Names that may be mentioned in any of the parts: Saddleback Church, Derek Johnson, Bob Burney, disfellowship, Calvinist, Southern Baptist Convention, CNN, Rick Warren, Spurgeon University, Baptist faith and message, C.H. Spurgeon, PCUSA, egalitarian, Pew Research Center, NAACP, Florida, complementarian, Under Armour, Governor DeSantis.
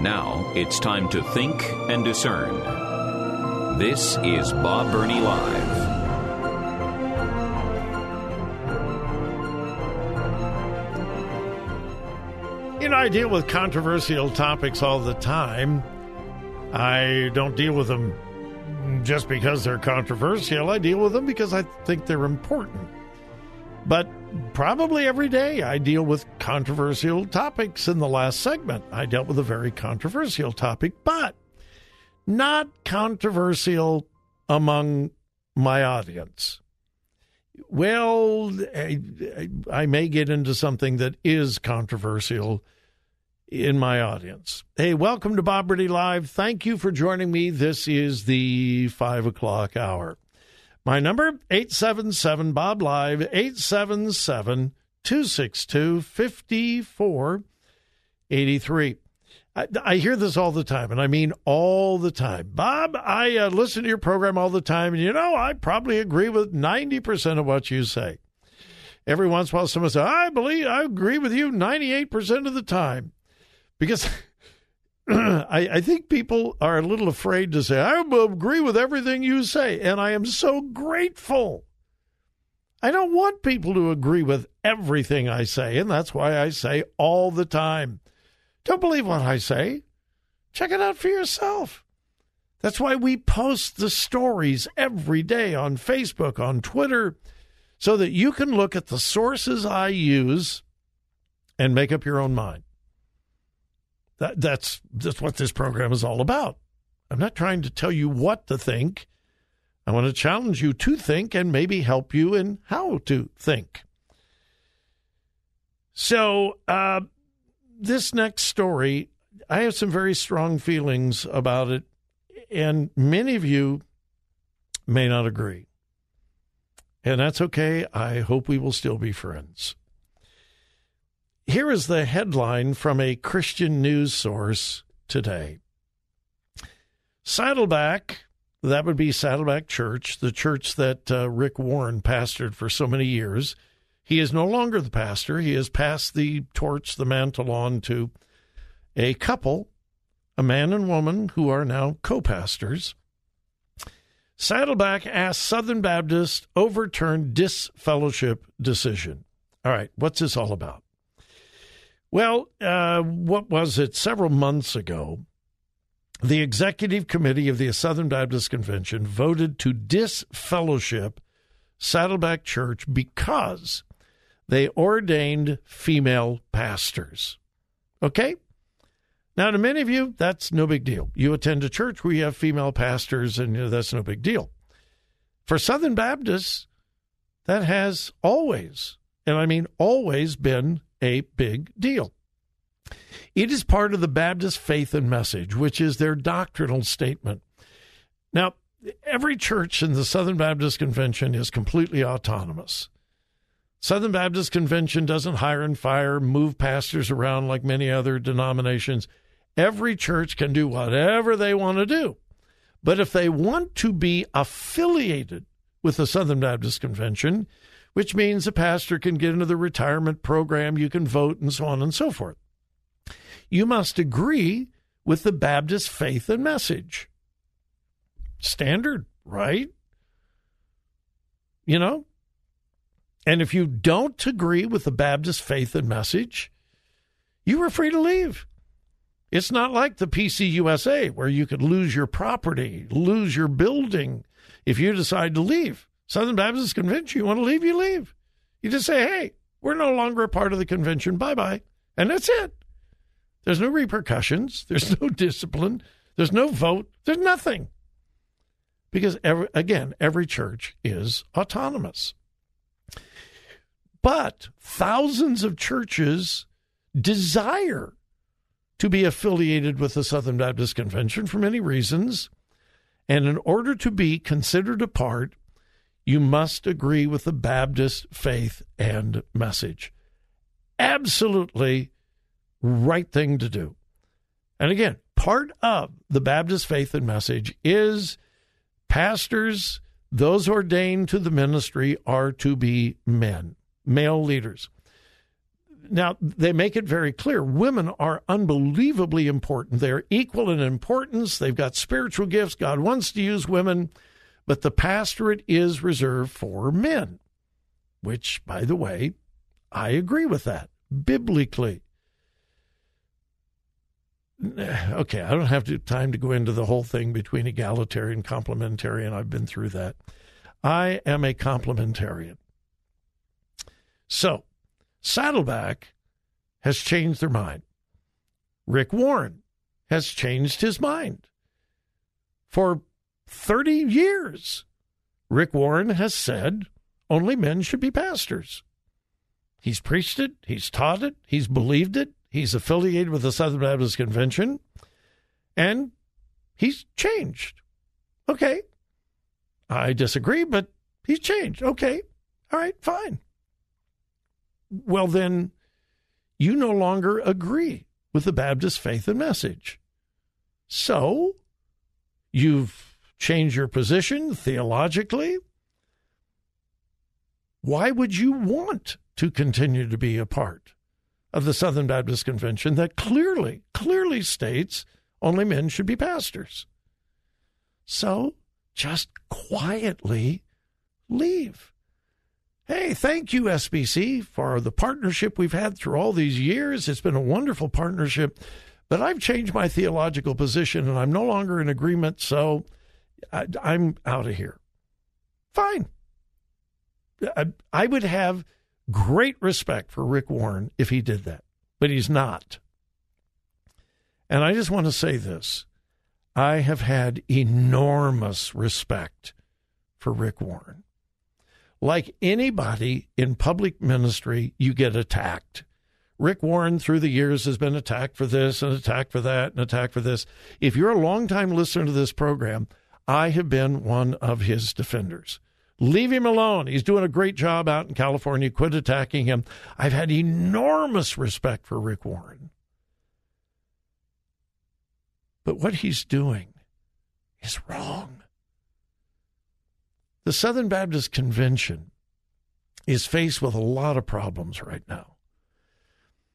Now it's time to think and discern. This is Bob Burney Live. You know, I deal with controversial topics all the time. I don't deal with them just because they're controversial. I deal with them because I think they're important. But probably every day I deal with controversial topics. In the last segment, I dealt with a very controversial topic, but not controversial among my audience. Well, I may get into something that is controversial in my audience. Hey, welcome to Bob Burney Live. Thank you for joining me. This is the 5 o'clock hour. My number, 877-BOB-LIVE, 877-262-5483. I hear this all the time, and I mean all the time. Bob, I listen to your program all the time, and you know, I probably agree with 90% of what you say. Every once in a while, someone says, I agree with you 98% of the time. Because I think people are a little afraid to say, I agree with everything you say, and I am so grateful. I don't want people to agree with everything I say, and that's why I say all the time, don't believe what I say. Check it out for yourself. That's why we post the stories every day on Facebook, on Twitter, so that you can look at the sources I use and make up your own mind. That's what this program is all about. I'm not trying to tell you what to think. I want to challenge you to think and maybe help you in how to think. So this next story, I have some very strong feelings about it, and many of you may not agree. And that's okay. I hope we will still be friends. Here is the headline from a Christian news source today. Saddleback, that would be Saddleback Church, the church that Rick Warren pastored for so many years. He is no longer the pastor. He has passed the torch, the mantle on to a couple, a man and woman who are now co-pastors. Saddleback asks Southern Baptist overturn disfellowship decision. All right, what's this all about? Well, what was it? Several months ago, the Executive Committee of the Southern Baptist Convention voted to disfellowship Saddleback Church because they ordained female pastors. Okay? Now, to many of you, that's no big deal. You attend a church where you have female pastors, and you know, that's no big deal. For Southern Baptists, that has always, and I mean always, been a big deal. It is part of the Baptist faith and message, which is their doctrinal statement. Now, every church in the Southern Baptist Convention is completely autonomous. Southern Baptist Convention doesn't hire and fire, move pastors around like many other denominations. Every church can do whatever they want to do. But if they want to be affiliated with the Southern Baptist Convention, which means a pastor can get into the retirement program, you can vote, and so on and so forth, you must agree with the Baptist faith and message. Standard, right? You know? And if you don't agree with the Baptist faith and message, you are free to leave. It's not like the PCUSA, where you could lose your property, lose your building if you decide to leave. Southern Baptist Convention, you want to leave, you leave. You just say, hey, we're no longer a part of the convention. Bye-bye. And that's it. There's no repercussions. There's no discipline. There's no vote. There's nothing. Because, every church is autonomous. But thousands of churches desire to be affiliated with the Southern Baptist Convention for many reasons. And in order to be considered a part, you must agree with the Baptist faith and message. Absolutely right thing to do. And again, part of the Baptist faith and message is pastors, those ordained to the ministry, are to be men, male leaders. Now, they make it very clear, women are unbelievably important. They're equal in importance. They've got spiritual gifts. God wants to use women, but the pastorate is reserved for men, which, by the way, I agree with that, biblically. Okay, I don't have time to go into the whole thing between egalitarian and complementarian. I've been through that. I am a complementarian. So, Saddleback has changed their mind. Rick Warren has changed his mind. For 30 years, Rick Warren has said only men should be pastors. He's preached it, he's taught it, he's believed it, he's affiliated with the Southern Baptist Convention, and he's changed. Okay, I disagree, but he's changed. Okay, all right, fine. Well, then you no longer agree with the Baptist faith and message. So you've changed your position theologically. Why would you want to continue to be a part of the Southern Baptist Convention that clearly states only men should be pastors? So just quietly leave. Hey, thank you, SBC, for the partnership we've had through all these years. It's been a wonderful partnership, but I've changed my theological position, and I'm no longer in agreement, so I'm out of here. Fine. I would have great respect for Rick Warren if he did that, but he's not. And I just want to say this. I have had enormous respect for Rick Warren. Like anybody in public ministry, you get attacked. Rick Warren, through the years, has been attacked for this and attacked for that and attacked for this. If you're a longtime listener to this program, I have been one of his defenders. Leave him alone. He's doing a great job out in California. Quit attacking him. I've had enormous respect for Rick Warren. But what he's doing is wrong. The Southern Baptist Convention is faced with a lot of problems right now.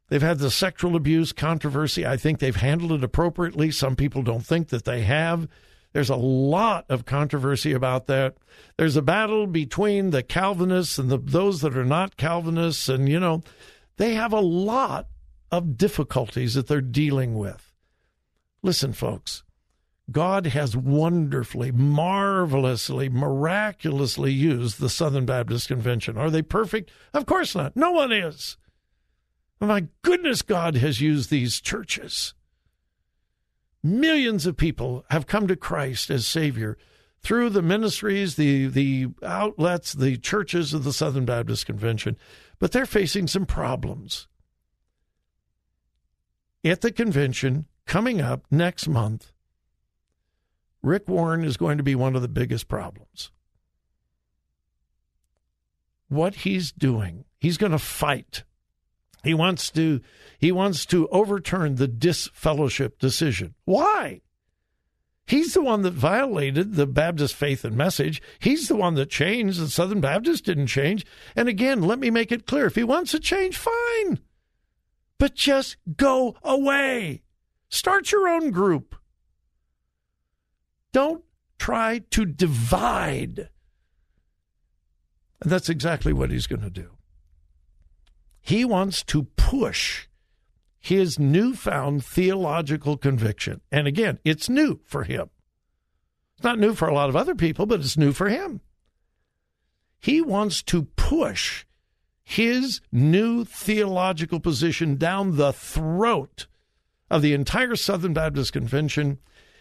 They've had the sexual abuse controversy. I think they've handled it appropriately. Some people don't think that they have. There's a lot of controversy about that. There's a battle between the Calvinists and those that are not Calvinists. And, they have a lot of difficulties that they're dealing with. Listen, folks. God has wonderfully, marvelously, miraculously used the Southern Baptist Convention. Are they perfect? Of course not. No one is. My goodness, God has used these churches. Millions of people have come to Christ as Savior through the ministries, the outlets, the churches of the Southern Baptist Convention. But they're facing some problems. At the convention, coming up next month, Rick Warren is going to be one of the biggest problems. What he's doing, he's going to fight. He wants to overturn the disfellowship decision. Why? He's the one that violated the Baptist faith and message. He's the one that changed. The Southern Baptists didn't change. And again, let me make it clear. If he wants to change, fine. But just go away. Start your own group. Don't try to divide. And that's exactly what he's going to do. He wants to push his newfound theological conviction. And again, it's new for him. It's not new for a lot of other people, but it's new for him. He wants to push his new theological position down the throat of the entire Southern Baptist Convention.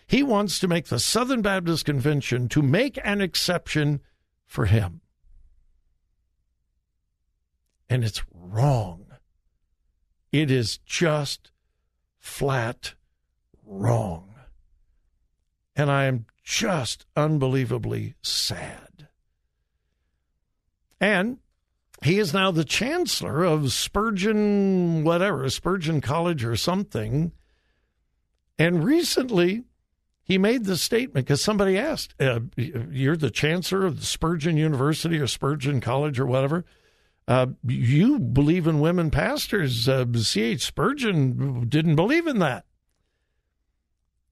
He wants to make the Southern Baptist Convention to make an exception for him. And it's wrong. It is just flat wrong. And I am just unbelievably sad. And he is now the chancellor of Spurgeon, whatever, Spurgeon College or something. And recently, he made this statement because somebody asked, you're the chancellor of the Spurgeon University or Spurgeon College or whatever. You believe in women pastors. C.H. Spurgeon didn't believe in that.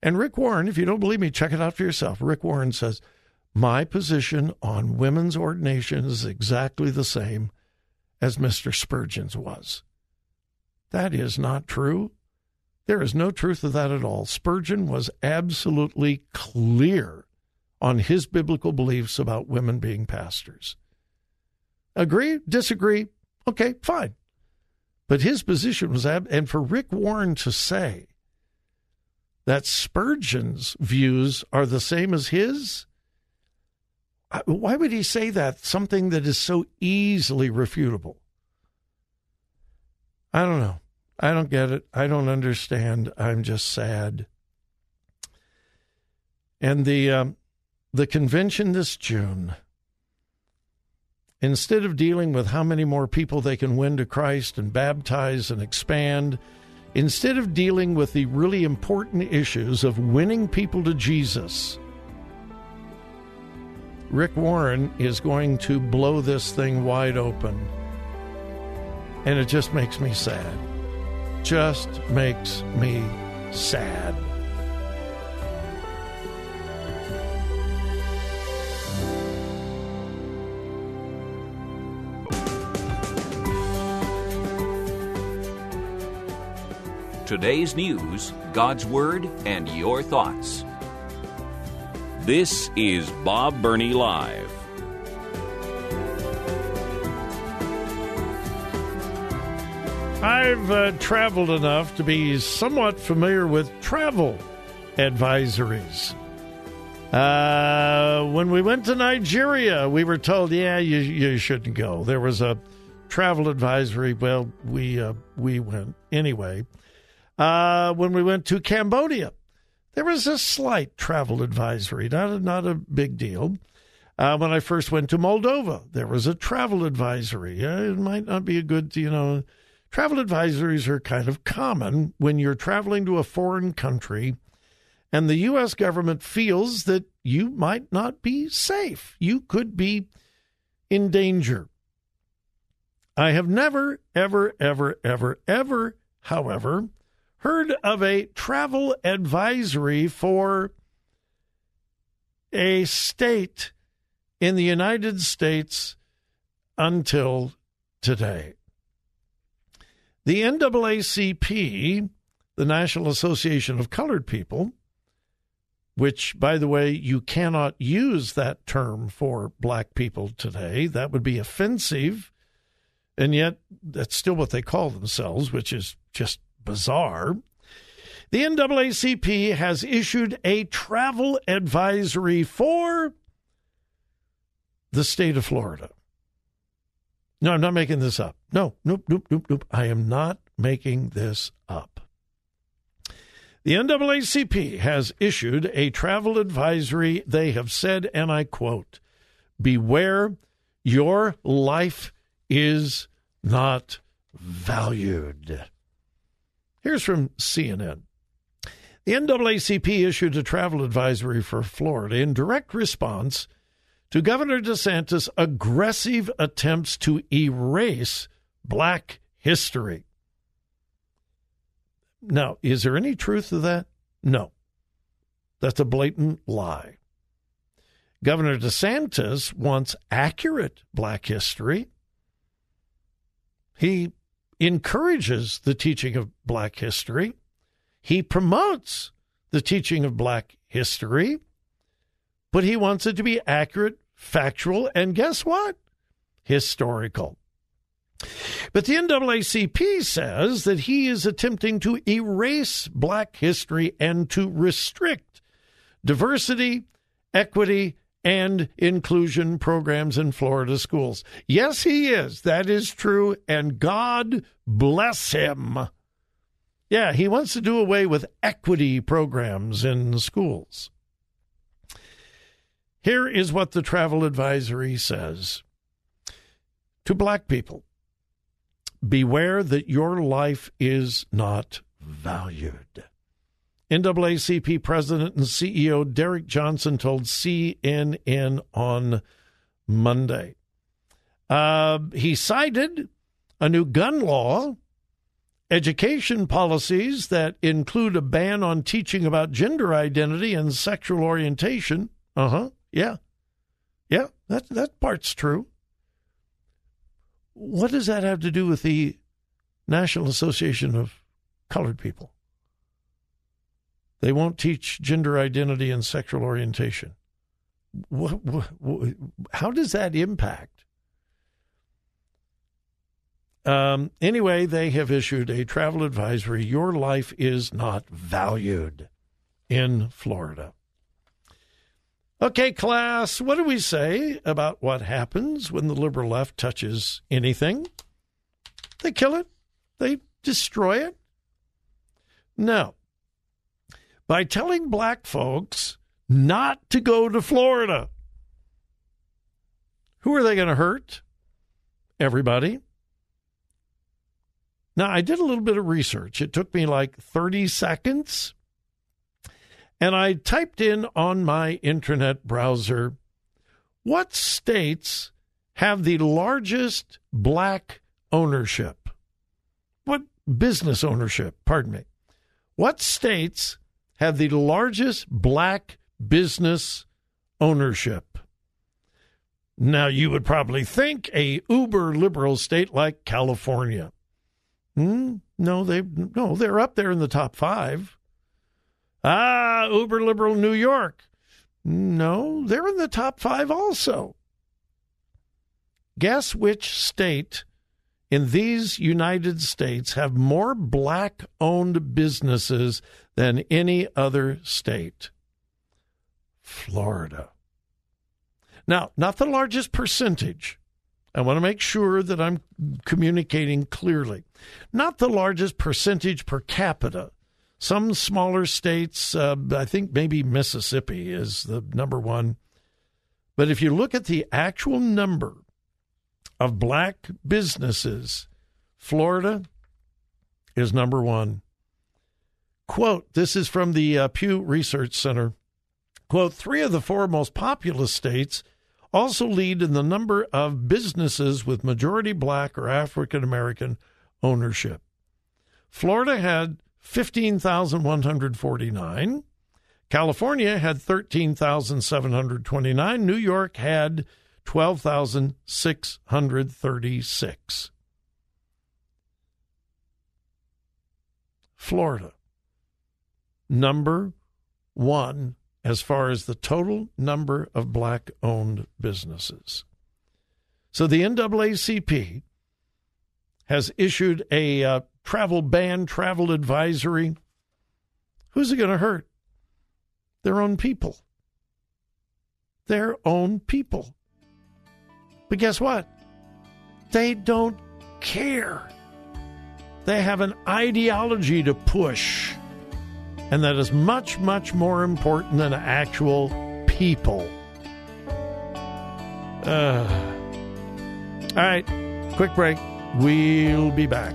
And Rick Warren, if you don't believe me, check it out for yourself. Rick Warren says, my position on women's ordination is exactly the same as Mr. Spurgeon's was. That is not true. There is no truth to that at all. Spurgeon was absolutely clear on his biblical beliefs about women being pastors. Agree? Disagree? Okay, fine. But his position was, and for Rick Warren to say that Spurgeon's views are the same as his, why would he say that? Something that is so easily refutable. I don't know. I don't get it. I don't understand. I'm just sad. And the convention this June, instead of dealing with how many more people they can win to Christ and baptize and expand, instead of dealing with the really important issues of winning people to Jesus, Rick Warren is going to blow this thing wide open. And it just makes me sad. Just makes me sad. Today's news, God's Word, and your thoughts. This is Bob Burney Live. I've traveled enough to be somewhat familiar with travel advisories. When we went to Nigeria, we were told, yeah, you shouldn't go. There was a travel advisory. Well, we went anyway. When we went to Cambodia, there was a slight travel advisory, not a big deal. When I first went to Moldova, there was a travel advisory. It might not be a good, Travel advisories are kind of common when you're traveling to a foreign country and the U.S. government feels that you might not be safe. You could be in danger. I have never, ever, however, heard of a travel advisory for a state in the United States until today. The NAACP, the National Association of Colored People, which, by the way, you cannot use that term for black people today. That would be offensive, and yet that's still what they call themselves, which is just bizarre. The NAACP has issued a travel advisory for the state of Florida. No, I'm not making this up. No. I am not making this up. The NAACP has issued a travel advisory. They have said, and I quote, "Beware, your life is not valued." Here's from CNN. The NAACP issued a travel advisory for Florida in direct response to Governor DeSantis' aggressive attempts to erase black history. Now, is there any truth to that? No. That's a blatant lie. Governor DeSantis wants accurate black history. He encourages the teaching of black history. He promotes the teaching of black history, but he wants it to be accurate, factual, and guess what? Historical. But the NAACP says that he is attempting to erase black history and to restrict diversity, equity, and inclusion programs in Florida schools. Yes, he is. That is true, and God bless him. Yeah, he wants to do away with equity programs in schools. Here is what the travel advisory says. To black people, beware that your life is not valued. NAACP President and CEO Derek Johnson told CNN on Monday. He cited a new gun law, education policies that include a ban on teaching about gender identity and sexual orientation. Yeah, that part's true. What does that have to do with the National Association of Colored People? They won't teach gender identity and sexual orientation. How does that impact? Anyway, they have issued a travel advisory. Your life is not valued in Florida. Okay, class, what do we say about what happens when the liberal left touches anything? They kill it. They destroy it. No. By telling black folks not to go to Florida, who are they going to hurt? Everybody. Now, I did a little bit of research. It took me like 30 seconds. And I typed in on my internet browser, what states have the largest black ownership? What business ownership? Pardon me. What states have the largest black business ownership? Now, you would probably think a uber liberal state like California. No, they're up there in the top five. Uber liberal New York. No, they're in the top five also. Guess which state in these United States have more black-owned businesses than any other state? Florida. Now, not the largest percentage. I want to make sure that I'm communicating clearly. Not the largest percentage per capita. Some smaller states, I think maybe Mississippi is the number one. But if you look at the actual number of black businesses, Florida is number one. Quote, this is from the Pew Research Center. Quote, 3 of the 4 most populous states also lead in the number of businesses with majority black or African-American ownership. Florida had 15,149. California had 13,729. New York had 12,636. Florida, number one as far as the total number of black-owned businesses. So the NAACP has issued a travel ban, travel advisory. Who's it going to hurt? Their own people. Their own people. But guess what? They don't care. They have an ideology to push. And that is much, much more important than actual people. All right, quick break. We'll be back.